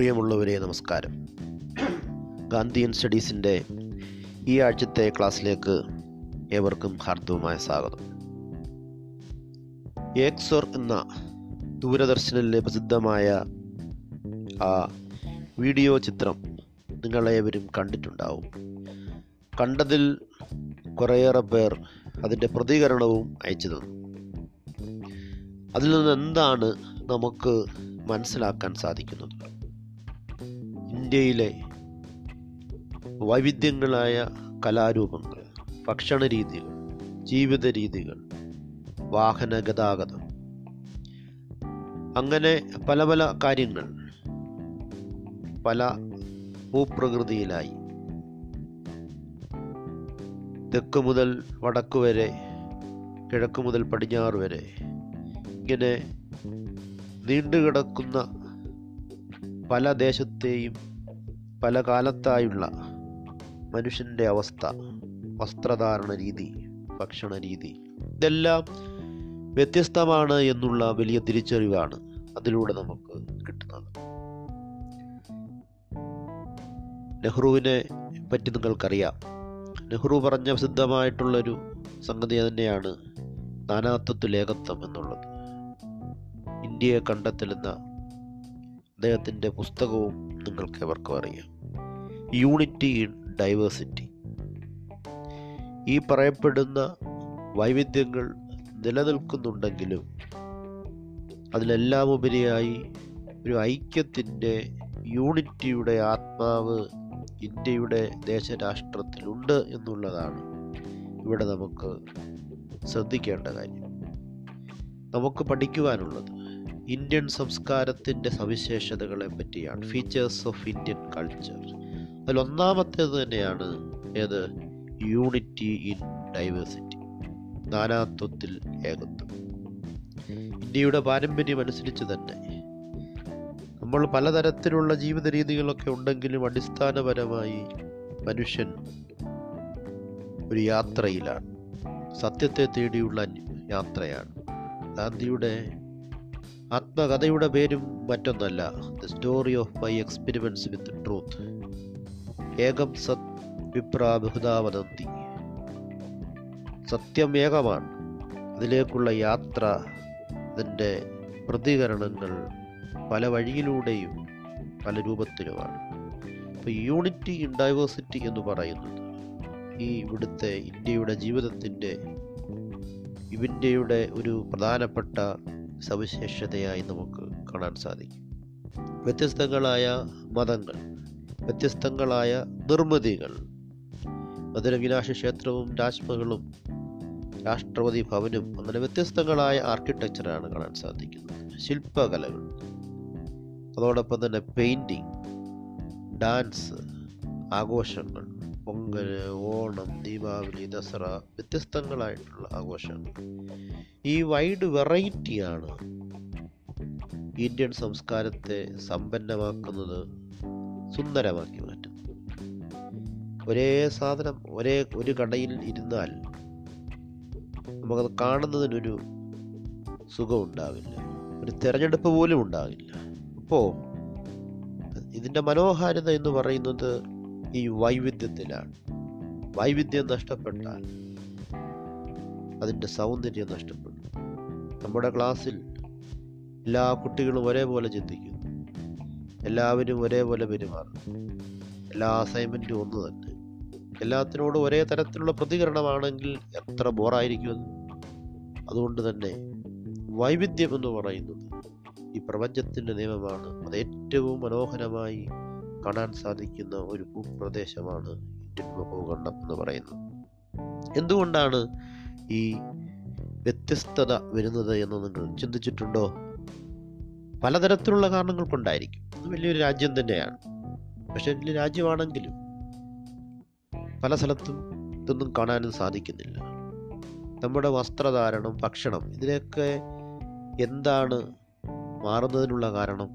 പ്രിയമുള്ളവരെ, നമസ്കാരം. ഗാന്ധിയൻ സ്റ്റഡീസിൻ്റെ ഈ ആഴ്ചത്തെ ക്ലാസ്സിലേക്ക് ഏവർക്കും ഹാർദവമായ സ്വാഗതം. ഏക്സോർ എന്ന ദൂരദർശനിലെ പ്രസിദ്ധമായ ആ വീഡിയോ ചിത്രം നിങ്ങളേവരും കണ്ടിട്ടുണ്ടാവും. കണ്ടതിൽ കുറേയേറെ പേർ അതിൻ്റെ പ്രതികരണവും അയച്ചു തന്നു. അതിൽ നിന്ന് എന്താണ് നമുക്ക് മനസ്സിലാക്കാൻ സാധിക്കുന്നത്? ഇന്ത്യയിലെ വൈവിധ്യങ്ങളായ കലാരൂപങ്ങൾ, ഭക്ഷണ രീതികൾ, ജീവിത രീതികൾ, വാഹന ഗതാഗതം, അങ്ങനെ പല പല കാര്യങ്ങൾ പല ഭൂപ്രകൃതിയിലായി തെക്ക് മുതൽ വടക്ക് വരെ, കിഴക്ക് മുതൽ പടിഞ്ഞാറ് വരെ ഇങ്ങനെ നീണ്ടുകിടക്കുന്ന പല ദേശത്തെയും പല കാലത്തായുള്ള മനുഷ്യൻ്റെ അവസ്ഥ, വസ്ത്രധാരണ രീതി, ഭക്ഷണ രീതി, ഇതെല്ലാം വ്യത്യസ്തമാണ് എന്നുള്ള വലിയ തിരിച്ചറിവാണ് അതിലൂടെ നമുക്ക് കിട്ടുന്നത്. നെഹ്റുവിനെ പറ്റി നിങ്ങൾക്കറിയാം. നെഹ്റു പറഞ്ഞ സിദ്ധമായിട്ടുള്ളൊരു സംഗതി തന്നെയാണ് നാനാത്വത്തിൽ ഏകത്വം എന്നുള്ളത്. ഇന്ത്യയെ കണ്ടെത്തലെന്ന അദ്ദേഹത്തിൻ്റെ പുസ്തകവും നിങ്ങൾക്ക് എവർക്കും അറിയാം. Unity in diversity. ഈ പറയപ്പെടുന്ന വൈവിധ്യങ്ങൾ നിലനിൽക്കുന്നുണ്ടെങ്കിലും അതിലെല്ലാം ഉപരിയായി ഒരു ഐക്യത്തിൻ്റെ, യൂണിറ്റിയുടെ ആത്മാവ് ഇന്ത്യയുടെ ദേശരാഷ്ട്രത്തിലുണ്ട് എന്നുള്ളതാണ് ഇവിടെ നമുക്ക് ശ്രദ്ധിക്കേണ്ട കാര്യം, നമുക്ക് പഠിക്കുവാനുള്ളത്. ഇന്ത്യൻ സംസ്കാരത്തിൻ്റെ സവിശേഷതകളെ പറ്റിയാണ് ഫീച്ചേഴ്സ് ഓഫ് ഇന്ത്യൻ കൾച്ചർ. അതിലൊന്നാമത്തേത് തന്നെയാണ് ഏത്? യൂണിറ്റി ഇൻ ഡൈവേഴ്സിറ്റി, നാനാത്വത്തിൽ ഏകത്വം. ഇന്ത്യയുടെ പാരമ്പര്യം അനുസരിച്ച് തന്നെ നമ്മൾ പലതരത്തിലുള്ള ജീവിത രീതികളൊക്കെ ഉണ്ടെങ്കിലും അടിസ്ഥാനപരമായി മനുഷ്യൻ ഒരു യാത്രയിലാണ്, സത്യത്തെ തേടിയുള്ള യാത്രയാണ്. ഗാന്ധിയുടെ ആത്മകഥയുടെ പേരും മറ്റൊന്നല്ല, the story of my experiments with the truth. ഏകം സത് വിപ്രാ ബഹുധാ വദന്തി. സത്യം ഏകമാണ്. അതിലേക്കുള്ള യാത്ര, അതിൻ്റെ പ്രതികരണങ്ങൾ പല വഴിയിലൂടെയും പല രൂപത്തിലുമാണ്. അപ്പോൾ യൂണിറ്റി ഇൻ ഡൈവേഴ്സിറ്റി എന്ന് പറയുന്നത് ഈ ഇവിടുത്തെ ഇന്ത്യയുടെ ജീവിതത്തിൻ്റെ, ഇന്ത്യയുടെ ഒരു പ്രധാനപ്പെട്ട സവിശേഷതയായി നമുക്ക് കാണാൻ സാധിക്കും. വ്യത്യസ്തങ്ങളായ മതങ്ങൾ, വ്യത്യസ്തങ്ങളായ നിർമ്മിതികൾ, മധുരവിലാസ ക്ഷേത്രവും രാജ്മഹലും രാഷ്ട്രപതി ഭവനും, അങ്ങനെ വ്യത്യസ്തങ്ങളായ ആർക്കിടെക്ചറാണ് കാണാൻ സാധിക്കുന്നത്. ശില്പകലകൾ, അതോടൊപ്പം തന്നെ പെയിൻറ്റിങ്, ഡാൻസ്, ആഘോഷങ്ങൾ, പൊങ്കൽ, ഓണം, ദീപാവലി, ദസറ, വ്യത്യസ്തങ്ങളായിട്ടുള്ള ആഘോഷങ്ങൾ. ഈ വൈഡ് വെറൈറ്റിയാണ് ഇന്ത്യൻ സംസ്കാരത്തെ സമ്പന്നമാക്കുന്നത്, സുന്ദരമാക്കി മാറ്റുന്നത്. ഒരേ സാധനം ഒരു കടയിൽ ഇരുന്നാൽ നമുക്കത് കാണുന്നതിനൊരു സുഖമുണ്ടാവില്ല, ഒരു തിരഞ്ഞെടുപ്പ് പോലും ഉണ്ടാവില്ല. അപ്പോൾ ഇതിൻ്റെ മനോഹാരിത എന്ന് പറയുന്നത് ഈ വൈവിധ്യത്തിലാണ്. വൈവിധ്യം നഷ്ടപ്പെട്ടാൽ അതിൻ്റെ സൗന്ദര്യം നഷ്ടപ്പെടും. നമ്മുടെ ക്ലാസ്സിൽ എല്ലാ കുട്ടികളും ഒരേപോലെ ചിന്തിക്കുന്നു, എല്ലാവരും ഒരേപോലെ പെരുമാറും, എല്ലാ അസൈൻമെൻറ്റും ഒന്ന് തന്നെ, എല്ലാത്തിനോടും ഒരേ തരത്തിലുള്ള പ്രതികരണമാണെങ്കിൽ എത്ര ബോറായിരിക്കും. അതുകൊണ്ട് തന്നെ വൈവിധ്യം എന്ന് പറയുന്നത് ഈ പ്രപഞ്ചത്തിൻ്റെ നിയമമാണ്. അത് ഏറ്റവും മനോഹരമായി കാണാൻ സാധിക്കുന്ന ഒരു ഭൂപ്രദേശമാണ് ഇന്ത്യൻ ഉപഭൂഖണ്ഡം എന്ന് പറയുന്നത്. എന്തുകൊണ്ടാണ് ഈ വ്യത്യസ്തത വരുന്നത് എന്ന് നിങ്ങൾ ചിന്തിച്ചിട്ടുണ്ടോ? പലതരത്തിലുള്ള കാരണങ്ങൾ കൊണ്ടായിരിക്കും. അത് വലിയൊരു രാജ്യം തന്നെയാണ്, പക്ഷേ വലിയ രാജ്യമാണെങ്കിലും പല സ്ഥലത്തും ഇതൊന്നും കാണാനും സാധിക്കുന്നില്ല. നമ്മുടെ വസ്ത്രധാരണം, ഭക്ഷണം, ഇതിലൊക്കെ എന്താണ് മാറുന്നതിനുള്ള കാരണം?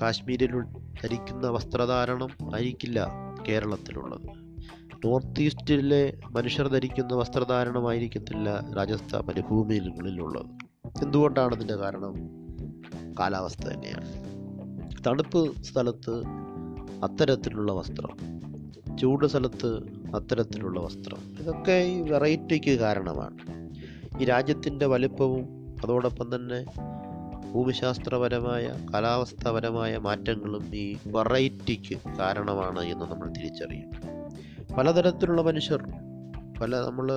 കാശ്മീരിൽ ധരിക്കുന്ന വസ്ത്രധാരണം ആയിരിക്കില്ല കേരളത്തിലുള്ളത്, നോർത്ത് ഈസ്റ്റിലെ മനുഷ്യർ ധരിക്കുന്ന വസ്ത്രധാരണമായിരിക്കത്തില്ല രാജസ്ഥാൻ മരുഭൂമികളിലുള്ളത്. എന്തുകൊണ്ടാണ് അതിൻ്റെ കാരണം? കാലാവസ്ഥ തന്നെയാണ്. തണുപ്പ് സ്ഥലത്ത് അത്തരത്തിലുള്ള വസ്ത്രം, ചൂട് സ്ഥലത്ത് അത്തരത്തിലുള്ള വസ്ത്രം, ഇതൊക്കെ ഈ വെറൈറ്റിക്ക് കാരണമാണ്. ഈ രാജ്യത്തിൻ്റെ വലിപ്പവും അതോടൊപ്പം തന്നെ ഭൂമിശാസ്ത്രപരമായ കാലാവസ്ഥാപരമായ മാറ്റങ്ങളും ഈ വെറൈറ്റിക്ക് കാരണമാണ് എന്ന് നമ്മൾ തിരിച്ചറിയണം. പലതരത്തിലുള്ള മനുഷ്യർ നമ്മൾ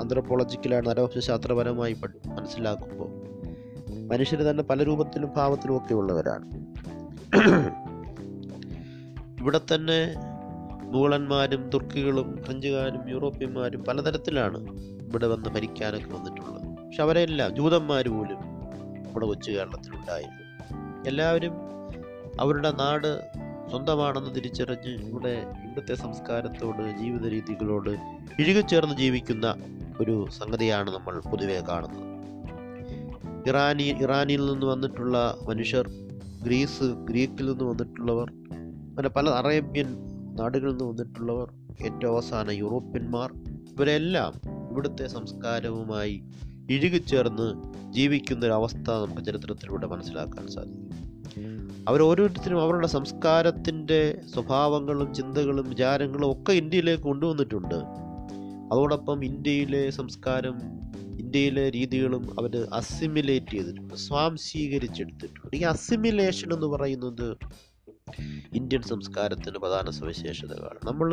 ആന്ത്രോപോളജിക്കലായി നരവംശാസ്ത്രപരമായി മനസ്സിലാക്കുമ്പോൾ മനുഷ്യർ തന്നെ പല രൂപത്തിലും ഭാവത്തിലും ഒക്കെ ഉള്ളവരാണ്. ഇവിടെ തന്നെ മുഗളന്മാരും തുർക്കികളും ഫ്രഞ്ചുകാരും യൂറോപ്യന്മാരും പലതരത്തിലാണ് ഇവിടെ വന്ന് ഭരിക്കാനൊക്കെ വന്നിട്ടുള്ളത്. പക്ഷെ അവരെല്ലാം ജൂതന്മാർ പോലും നമ്മുടെ കൊച്ചു കേരളത്തിലുണ്ടായിരുന്നു. എല്ലാവരും അവരുടെ നാട് സ്വന്തമാണെന്ന് തിരിച്ചറിഞ്ഞ് ഇവിടുത്തെ സംസ്കാരത്തോട് ജീവിത രീതികളോട് ഇഴുകിച്ചേർന്ന് ജീവിക്കുന്ന ഒരു സംഗതിയാണ് നമ്മൾ പൊതുവെ കാണുന്നത്. ഇറാനിൽ നിന്ന് വന്നിട്ടുള്ള മനുഷ്യർ, ഗ്രീക്കിൽ നിന്ന് വന്നിട്ടുള്ളവർ, അങ്ങനെ പല അറേബ്യൻ നാടുകളിൽ നിന്ന് വന്നിട്ടുള്ളവർ, ഏറ്റവും അവസാനം യൂറോപ്യന്മാർ, ഇവരെല്ലാം ഇവിടുത്തെ സംസ്കാരവുമായി ഇഴുകിച്ചേർന്ന് ജീവിക്കുന്നൊരവസ്ഥ നമുക്ക് ചരിത്രത്തിലൂടെ മനസ്സിലാക്കാൻ സാധിക്കും. അവരോരോരുത്തരും അവരുടെ സംസ്കാരത്തിൻ്റെ സ്വഭാവങ്ങളും ചിന്തകളും വിചാരങ്ങളും ഒക്കെ ഇന്ത്യയിലേക്ക് കൊണ്ടുവന്നിട്ടുണ്ട്. അതോടൊപ്പം ഇന്ത്യയിലെ സംസ്കാരം, ഇന്ത്യയിലെ രീതികളും അവർ അസിമിലേറ്റ് ചെയ്തിട്ടുണ്ട്, സ്വാംശീകരിച്ചെടുത്തിട്ടുണ്ട്. ഈ അസിമിലേഷൻ എന്ന് പറയുന്നത് ഇന്ത്യൻ സംസ്കാരത്തിൻ്റെ പ്രധാന സവിശേഷതകളാണ്. നമ്മൾ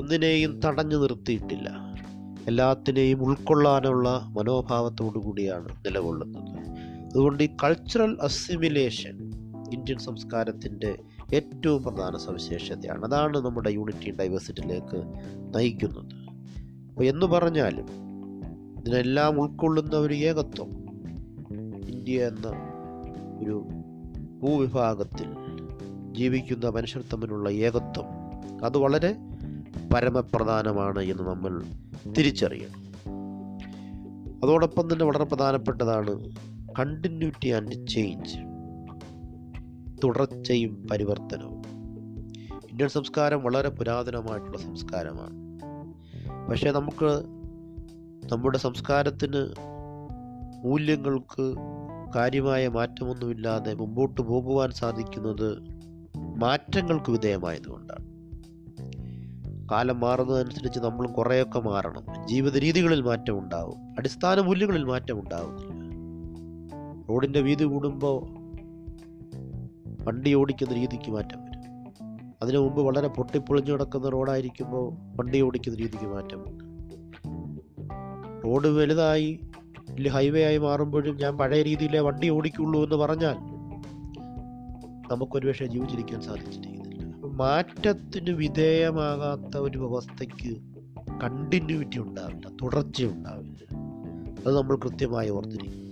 ഒന്നിനെയും തടഞ്ഞു നിർത്തിയിട്ടില്ല, എല്ലാത്തിനെയും ഉൾക്കൊള്ളാനുള്ള മനോഭാവത്തോടു കൂടിയാണ് നിലകൊള്ളുന്നത്. അതുകൊണ്ട് ഈ കൾച്ചറൽ അസിമിലേഷൻ ഇന്ത്യൻ സംസ്കാരത്തിൻ്റെ ഏറ്റവും പ്രധാന സവിശേഷതയാണ്. അതാണ് നമ്മുടെ യൂണിറ്റി ഡൈവേഴ്സിറ്റിയിലേക്ക് നയിക്കുന്നത്. അപ്പോൾ എന്ന് പറഞ്ഞാലും ഇതിനെല്ലാം ഉൾക്കൊള്ളുന്ന ഒരു ഏകത്വം ഇന്ത്യ എന്ന ഒരു ഭൂവിഭാഗത്തിൽ ജീവിക്കുന്ന മനുഷ്യർ തമ്മിലുള്ള ഏകത്വം അത് വളരെ പരമപ്രധാനമാണ് എന്ന് നമ്മൾ തിരിച്ചറിയണം. അതോടൊപ്പം തന്നെ വളരെ പ്രധാനപ്പെട്ടതാണ് കണ്ടിന്യൂറ്റി ആൻഡ് ചേഞ്ച്, തുടർച്ചയും പരിവർത്തനവും. ഇന്ത്യൻ സംസ്കാരം വളരെ പുരാതനമായിട്ടുള്ള സംസ്കാരമാണ്. പക്ഷേ നമുക്ക് നമ്മുടെ സംസ്കാരത്തിന്, മൂല്യങ്ങൾക്ക് കാര്യമായ മാറ്റമൊന്നുമില്ലാതെ മുമ്പോട്ട് പോകുവാൻ സാധിക്കുന്നത് മാറ്റങ്ങൾക്ക് വിധേയമായതുകൊണ്ടാണ്. കാലം മാറുന്നതനുസരിച്ച് നമ്മളും കുറേയൊക്കെ മാറണം. ജീവിത രീതികളിൽ മാറ്റം ഉണ്ടാവും, അടിസ്ഥാന മൂല്യങ്ങളിൽ മാറ്റം ഉണ്ടാവുന്നില്ല. റോഡിൻ്റെ വീതി കൂടുമ്പോൾ വണ്ടി ഓടിക്കുന്ന രീതിക്ക് മാറ്റം വരും. അതിനു മുമ്പ് വളരെ പൊട്ടിപ്പൊളിഞ്ഞു കിടക്കുന്ന റോഡായിരിക്കുമ്പോൾ വണ്ടി ഓടിക്കുന്ന രീതിക്ക് മാറ്റം വരും. റോഡ് വലുതായി വലിയ ഹൈവേ ആയി മാറുമ്പോഴും ഞാൻ പഴയ രീതിയിലേ വണ്ടി ഓടിക്കുള്ളൂ എന്ന് പറഞ്ഞാൽ നമുക്കൊരു പക്ഷേ ജീവിച്ചിരിക്കാൻ സാധിച്ചിരിക്കുന്നില്ല. മാറ്റത്തിന് വിധേയമാകാത്ത ഒരു വ്യവസ്ഥയ്ക്ക് കണ്ടിന്യൂറ്റി ഉണ്ടാവില്ല, തുടർച്ചയുണ്ടാവില്ല. അത് നമ്മൾ കൃത്യമായി ഓർത്തിരിക്കും.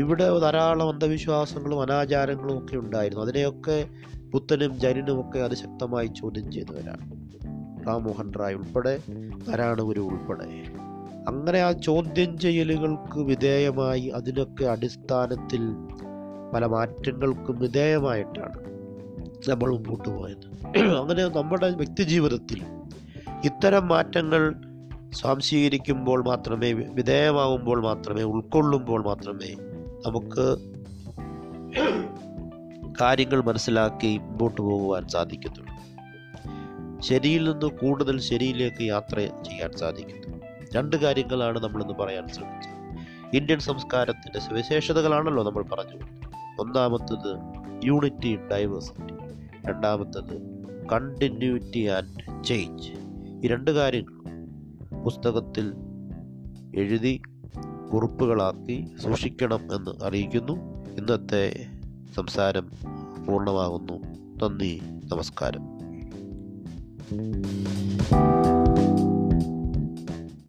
ഇവിടെ ധാരാളം അന്ധവിശ്വാസങ്ങളും അനാചാരങ്ങളും ഒക്കെ ഉണ്ടായിരുന്നു. അതിനെയൊക്കെ ബുദ്ധനും ജൈനനുമൊക്കെ അതിശക്തമായി ചോദ്യം ചെയ്തവരാണ്. റാം മോഹൻ റോയ് ഉൾപ്പെടെ, നാരായണഗുരു ഉൾപ്പെടെ. അങ്ങനെ ആ ചോദ്യം ചെയ്യലുകൾക്ക് വിധേയമായി, അതിനൊക്കെ അടിസ്ഥാനത്തിൽ പല മാറ്റങ്ങൾക്കും വിധേയമായിട്ടാണ് നമ്മൾ മുമ്പോട്ട് പോയത്. അങ്ങനെ നമ്മുടെ വ്യക്തിജീവിതത്തിൽ ഇത്തരം മാറ്റങ്ങൾ സ്വാംശീകരിക്കുമ്പോൾ മാത്രമേ, വിധേയമാവുമ്പോൾ മാത്രമേ, ഉൾക്കൊള്ളുമ്പോൾ മാത്രമേ നമുക്ക് കാര്യങ്ങൾ മനസ്സിലാക്കി മുമ്പോട്ട് പോകുവാൻ സാധിക്കത്തുള്ളൂ. ശരിയിൽ നിന്ന് കൂടുതൽ ശരിയിലേക്ക് യാത്ര ചെയ്യാൻ സാധിക്കുന്നു. രണ്ട് കാര്യങ്ങളാണ് നമ്മളിന്ന് പറയാൻ ശ്രമിച്ചത്. ഇന്ത്യൻ സംസ്കാരത്തിൻ്റെ സവിശേഷതകളാണല്ലോ നമ്മൾ പറഞ്ഞു. ഒന്നാമത്തത് യൂണിറ്റി ഇൻ ഡൈവേഴ്സിറ്റി, രണ്ടാമത്തത് കണ്ടിന്യൂറ്റി ആൻഡ് ചേഞ്ച്. ഈ രണ്ട് കാര്യങ്ങൾ പുസ്തകത്തിൽ എഴുതി കുറിപ്പുകളാക്കി സൂക്ഷിക്കണം എന്ന് അറിയിക്കുന്നു. ഇന്നത്തെ സംസാരം പൂർണ്ണമാകുന്നു. നന്ദി, നമസ്കാരം.